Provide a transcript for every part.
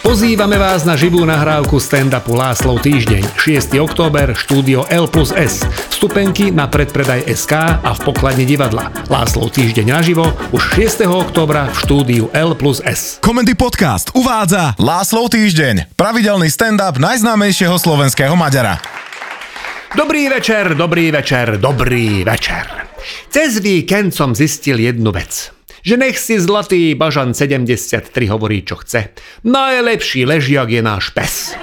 Pozývame vás na živú nahrávku stand-upu Láslov Týždeň, 6. október, štúdio L plus S. Vstupenky na predpredaj SK a v pokladni divadla. Láslov Týždeň naživo už 6. októbra v štúdiu L plus S. Komendy podcast uvádza Láslov Týždeň, pravidelný stand-up najznámejšieho slovenského Maďara. Dobrý večer, dobrý večer, dobrý večer. Cez víkend som zistil jednu vec. Že nech si Zlatý Bažant 73 hovorí, čo chce. Najlepší ležiak je náš pes.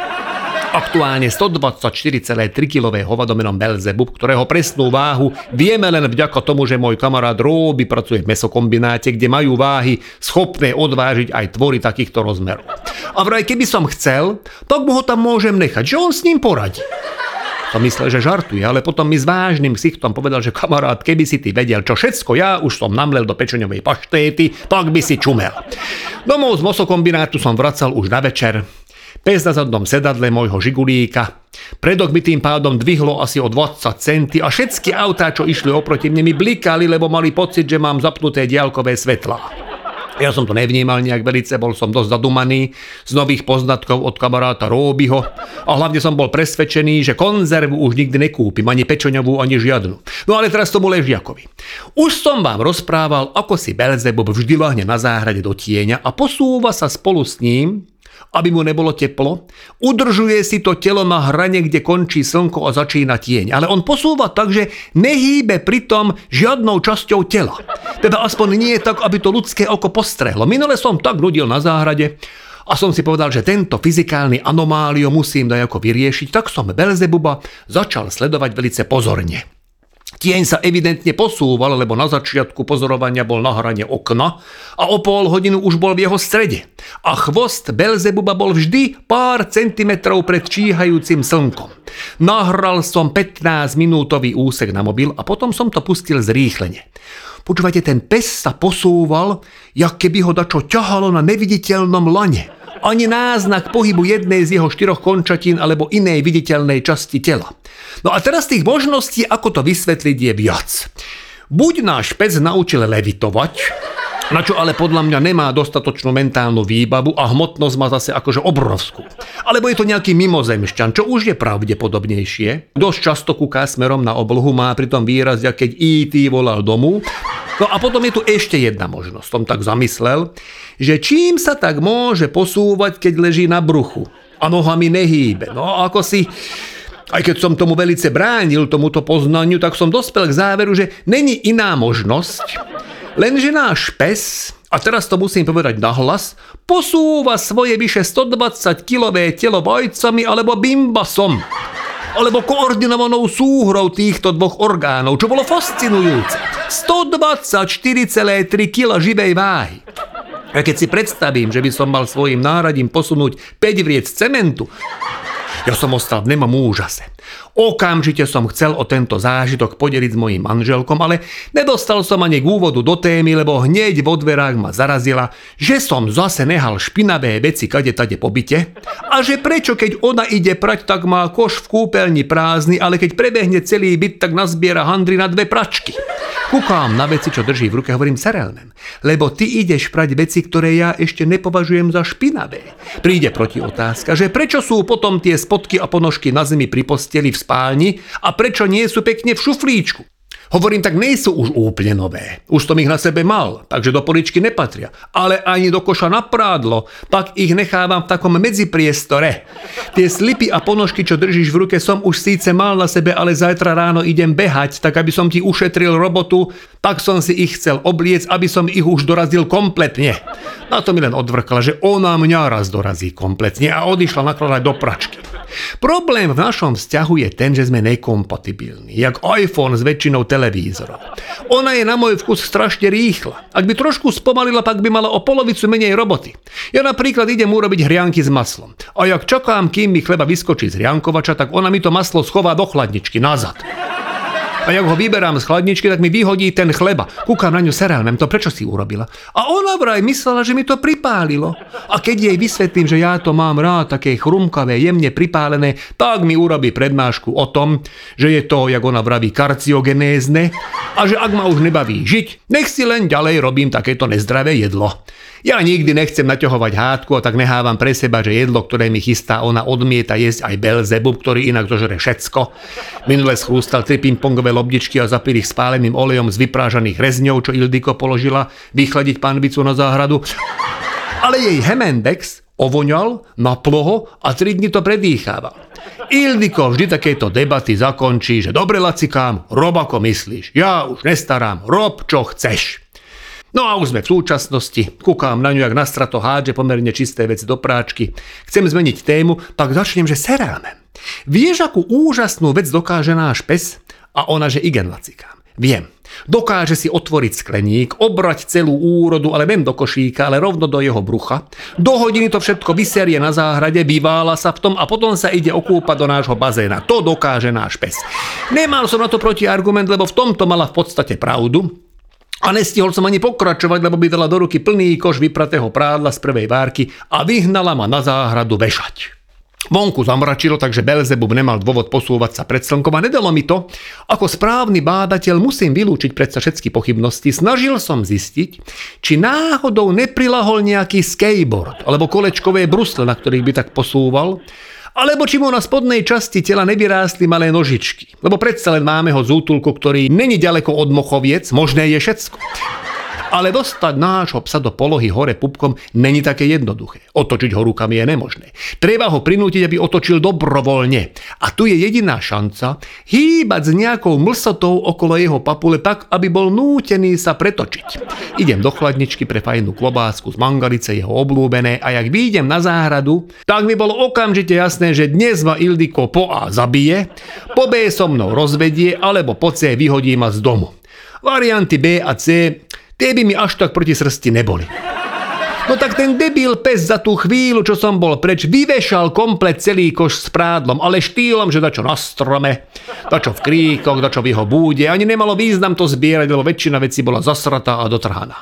Aktuálne 124,3 kilové hovado menom Belzebub, ktorého presnú váhu vieme len vďaka tomu, že môj kamarát Róby pracuje v mesokombináte, kde majú váhy schopné odvážiť aj tvory takýchto rozmerov. A vraj keby som chcel, tak mu ho tam môžem nechať, že on s ním poradí. To myslel, že žartuje, ale potom mi s vážnym ksichtom povedal, že kamarát, keby si ty vedel, čo všetko ja už som namlel do pečeňovej paštéty, tak by si čumel. Domov z mosokombinátu som vracal už na večer. Pes na zadnom sedadle môjho žigulíka. Predok mi tým pádom dvihlo asi o 20 centy a všetky autá, čo išli oproti mne, mi blikali, lebo mali pocit, že mám zapnuté diaľkové svetlá. Ja som to nevnímal nejak velice, bol som dosť zadumaný z nových poznatkov od kamaráta Róbyho a hlavne som bol presvedčený, že konzervu už nikdy nekúpim, ani pečoňovú, ani žiadnu. No ale teraz tomu ležiakovi. Už som vám rozprával, ako si Belzebub vždy lahne na záhrade do tieňa a posúva sa spolu s ním, aby mu nebolo teplo, udržuje si to telo na hrane, kde končí slnko a začína tieň. Ale on posúva tak, že nehýbe pritom žiadnou časťou tela. Teda aspoň nie tak, aby to ľudské oko postrehlo. Minule som tak nudil na záhrade a som si povedal, že tento fyzikálny anomáliu musím dajako vyriešiť, tak som Belzebuba začal sledovať velice pozorne. Tieň sa evidentne posúval, lebo na začiatku pozorovania bol na hrane okna a o pol hodinu už bol v jeho strede. A chvost Belzebuba bol vždy pár centimetrov pred číhajúcim slnkom. Nahral som 15-minútový úsek na mobil a potom som to pustil zrýchlene. Počúvajte, ten pes sa posúval, jak keby ho dačo ťahalo na neviditeľnom lane. Ani náznak pohybu jednej z jeho štyroch končatín alebo inej viditeľnej časti tela. No a teraz tých možností, ako to vysvetliť, je viac. Buď náš pes naučil levitovať, na čo ale podľa mňa nemá dostatočnú mentálnu výbavu a hmotnosť má zase akože obrovskú. Alebo je to nejaký mimozemšťan, čo už je pravdepodobnejšie. Dosť často kúká smerom na oblohu, má pritom výraz, keď E.T. volal domu. No a potom je tu ešte jedna možnosť, som tak zamyslel, že čím sa tak môže posúvať, keď leží na bruchu a nohami nehýbe. No ako si... Aj keď som tomu velice bránil, tomuto poznaniu, tak som dospel k záveru, že není iná možnosť, lenže náš pes, a teraz to musím povedať nahlas, posúva svoje vyše 120-kilové telo bajcami alebo bimbasom, alebo koordinovanou súhrou týchto dvoch orgánov, čo bolo fascinujúce. 124,3 kg živej váhy. A keď si predstavím, že by som mal svojim náradím posunúť 5 vriec cementu, ja som ostal v nemom úžase. Okamžite som chcel o tento zážitok podeliť s mojím manželkom, ale nedostal som ani k úvodu do témy, lebo hneď vo dverách ma zarazila, že som zase nehal špinavé veci kade-tade po byte a že prečo, keď ona ide prať, tak má koš v kúpeľni prázdny, ale keď prebehne celý byt, tak nazbiera handry na 2 pračky. Kúkám na veci, čo drží v ruke, hovorím Serelmen, lebo ty ideš prať veci, ktoré ja ešte nepovažujem za špinavé. Príde proti otázka, že prečo sú potom tie spotky a ponožky na zemi pri posteli, v spálni a prečo nie sú pekne v šuflíčku. Hovorím, tak nejsú už úplne nové. Už som ich na sebe mal, takže do poličky nepatria. Ale ani do koša na prádlo, tak ich nechávam v takom medzipriestore. Tie slipy a ponožky, čo držíš v ruke, som už síce mal na sebe, ale zajtra ráno idem behať, tak aby som ti ušetril robotu, tak som si ich chcel obliec, aby som ich už dorazil kompletne. Na to mi len odvrkla, že ona mňa raz dorazí kompletne a odišla nakladať do pračky. Problém v našom vzťahu je ten, že sme nekompatibilní, jak iPhone s väčšinou televízorov. Ona je na môj vkus strašne rýchla. Ak by trošku spomalila, pak by mala o polovicu menej roboty. Ja napríklad idem urobiť hrianky s maslom. A jak čakám, kým mi chleba vyskočí z hriankovača, tak ona mi to maslo schová do chladničky, nazad. A jak ho vyberám z chladničky, tak mi vyhodí ten chleba. Kúkam na ňu Serelmem, to prečo si urobila? A ona vraj myslela, že mi to pripálilo. A keď jej vysvetlím, že ja to mám rád, také chrumkavé, jemne pripálené, tak mi urobí prednášku o tom, že je to, jak ona vraví, karciogenézne a že ak ma už nebaví žiť, nech si len ďalej robím takéto nezdravé jedlo. Ja nikdy nechcem naťahovať hádku, a tak nechávam pre seba, že jedlo, ktoré mi chystá, ona odmieta jesť aj Belzebub, ktorý inak dožere všetko. Minule schrústal 3 pingpongové lobdičky a zapil ich spáleným olejom z vyprážaných rezňov, čo Ildiko položila vychladiť pánvicu na záhradu. Ale jej Hemendex ovoňal na ploho a 3 dni to predýchával. Ildiko vždy takéto debaty zakončí, že dobre lacikám, Rob ako myslíš, ja už nestarám, rob čo chceš. No a už sme v súčasnosti, kúkám na ňu, jak na strato hádže pomerne čisté veci do práčky. Chcem zmeniť tému, tak začnem, že seráme. Vieš, akú úžasnú vec dokáže náš pes? A ona, že igen lacikám. Viem. Dokáže si otvoriť skleník, obrať celú úrodu, ale nem do košíka, ale rovno do jeho brucha. Do hodiny to všetko vyserie na záhrade, vyvála sa v tom a potom sa ide okúpať do nášho bazéna. To dokáže náš pes. Nemal som na to protiargument, lebo v tomto mala v podstate pravdu. A nestihol som ani pokračovať, lebo by dala do ruky plný koš vypratého prádla z prvej várky a vyhnala ma na záhradu vešať. Vonku zamračilo, takže Belzebub nemal dôvod posúvať sa pred slnkom a nedalo mi to. Ako správny bádateľ musím vylúčiť predsa všetky pochybnosti. Snažil som zistiť, či náhodou neprilahol nejaký skateboard alebo kolečkové brusle, na ktorých by tak posúval, alebo či mu na spodnej časti tela nevyrástli malé nožičky. Lebo predsa len máme ho z útulku, ktorý není ďaleko od Mochoviec, možné je všetko. Ale dostať nášho psa do polohy hore pupkom není také jednoduché. Otočiť ho rukami je nemožné. Treba ho prinútiť, aby otočil dobrovoľne. A tu je jediná šanca hýbať s nejakou mlsotou okolo jeho papule tak, aby bol nútený sa pretočiť. Idem do chladničky pre fajnú klobásku z mangalice, jeho obľúbené, a jak výjdem na záhradu, tak mi bolo okamžite jasné, že dnes ma Ildiko po A zabije, po B so mnou rozvedie, alebo po C vyhodí ma z domu. Varianty B a C... tie by mi až tak proti srsti neboli. No tak ten debil pes za tú chvíľu, čo som bol preč, vyvešal komplet celý koš s prádlom, ale štýlom, že dačo na strome, dačo v kríkoch, dačo v jeho búde. Ani nemalo význam to zbierať, lebo väčšina vecí bola zasratá a dotrhaná.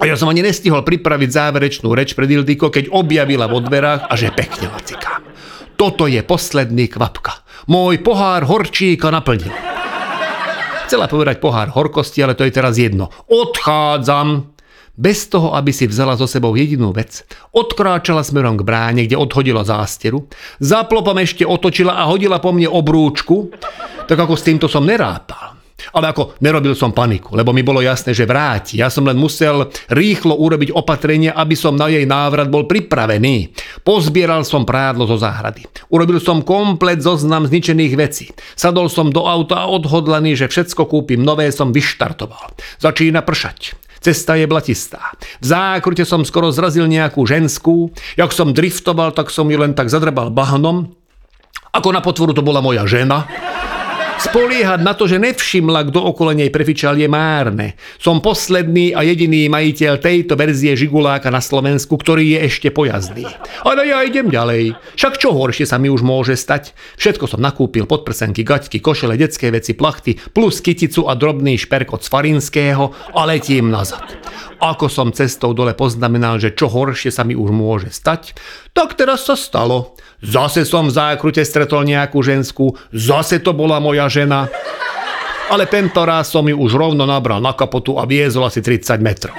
A ja som ani nestihol pripraviť záverečnú reč pred Ildiko, keď objavila vo dverách a že pekne lacikám. Toto je posledný kvapka. Môj pohár horčíka naplnil. Chcela povedať pohár horkosti, ale to je teraz jedno. Odchádzam! Bez toho, aby si vzala so sebou jedinú vec, odkráčala smerom k bráne, kde odhodila zásteru, záplopom ešte otočila a hodila po mne obrúčku, tak ako s týmto som nerápal. Ale ako nerobil som paniku, lebo mi bolo jasné, že vráti. Ja som len musel rýchlo urobiť opatrenie, aby som na jej návrat bol pripravený. Pozbieral som prádlo zo záhrady. Urobil som komplet zoznam zničených vecí. Sadol som do auta a odhodlaný, že všetko kúpim nové, som vyštartoval. Začína pršať. Cesta je blatistá. V zákrute som skoro zrazil nejakú ženskú. Jak som driftoval, tak som ju len tak zadrbal bahnom. Ako na potvoru to bola moja žena. Spoliehať na to, že nevšimla, kto okolo nej prefičal, je márne. Som posledný a jediný majiteľ tejto verzie žiguláka na Slovensku, ktorý je ešte pojazdný. Ale ja idem ďalej. Však čo horšie sa mi už môže stať? Všetko som nakúpil, podprsenky, gaťky, košele, detské veci, plachty, plus kyticu a drobný šperkot z Farinského a letím nazad. Ako som cestou dole poznamenal, že čo horšie sa mi už môže stať, tak teraz sa stalo. Zase som v zákrute stretol nejakú ženskú, zase to bola moja žena. Ale tento raz som ju už rovno nabral na kapotu a viezol asi 30 metrov.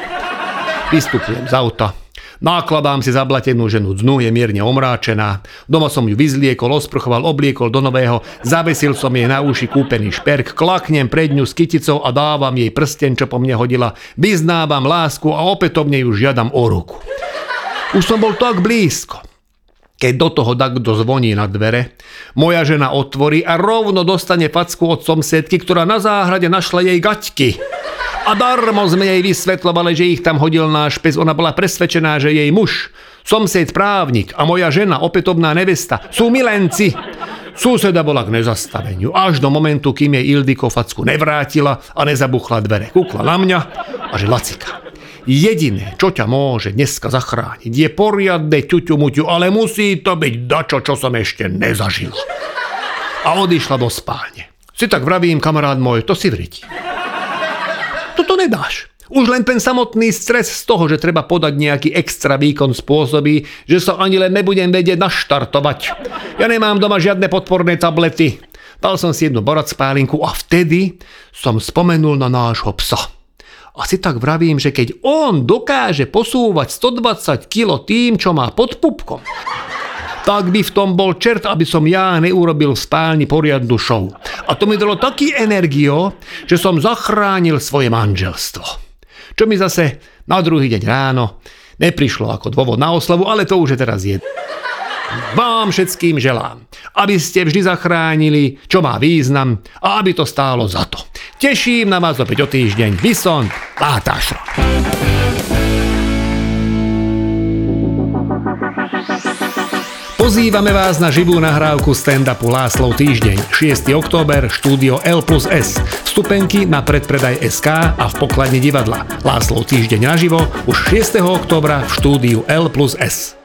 Vystupujem z auta. Nákladám si zablatenú ženu dnu, je mierne omráčená. Doma som ju vyzliekol, osprchoval, obliekol do nového, zavesil som jej na uši kúpený šperk, klaknem pred ňu s kyticou a dávam jej prsten, čo po mne hodila. Vyznávam lásku a opätovne ju žiadam o ruku. Už som bol tak blízko, keď do toho takto zvoní na dvere. Moja žena otvorí a rovno dostane facku od somsedky, ktorá na záhrade našla jej gaťky. A darmo sme jej vysvetľovali, že ich tam hodil náš pes. Ona bola presvedčená, že jej muž, somsed právnik a moja žena, opätovná nevesta, sú milenci. Súseda bola k nezastaveniu, až do momentu, kým jej Ildiko facku nevrátila a nezabuchla dvere. Kúkla na mňa a že lacika, jediné, čo ťa môže dneska zachrániť, je poriadne ťuťumuťu, ale musí to byť dačo, čo som ešte nezažil. A odišla do spálne. Si tak vravím, kamarát môj, to si vrití. Toto nedáš. Už len ten samotný stres z toho, že treba podať nejaký extra výkon, spôsobí, že sa ani len nebudem vedieť naštartovať. Ja nemám doma žiadne podporné tablety. Dal som si jednu borac spálinku a vtedy som spomenul na nášho psa. A si tak vravím, že keď on dokáže posúvať 120 kg tým, čo má pod pupkom, tak by v tom bol čert, aby som ja neurobil v spálni poriadnu show. A to mi dalo taký energiu, že som zachránil svoje manželstvo. Čo mi zase na druhý deň ráno neprišlo ako dôvod na oslavu, ale to už je teraz jedno. Vám všetkým želám, aby ste vždy zachránili, čo má význam a aby to stálo za to. Teším na vás opäť o týždeň. Vyson, Látášo. Pozývame vás na živú nahrávku stand-upu Láslov Týždeň, 6. október, štúdio L plus S. Vstupenky na predpredaj SK a v pokladni divadla. Láslov Týždeň naživo už 6. októbra v štúdiu L plus S.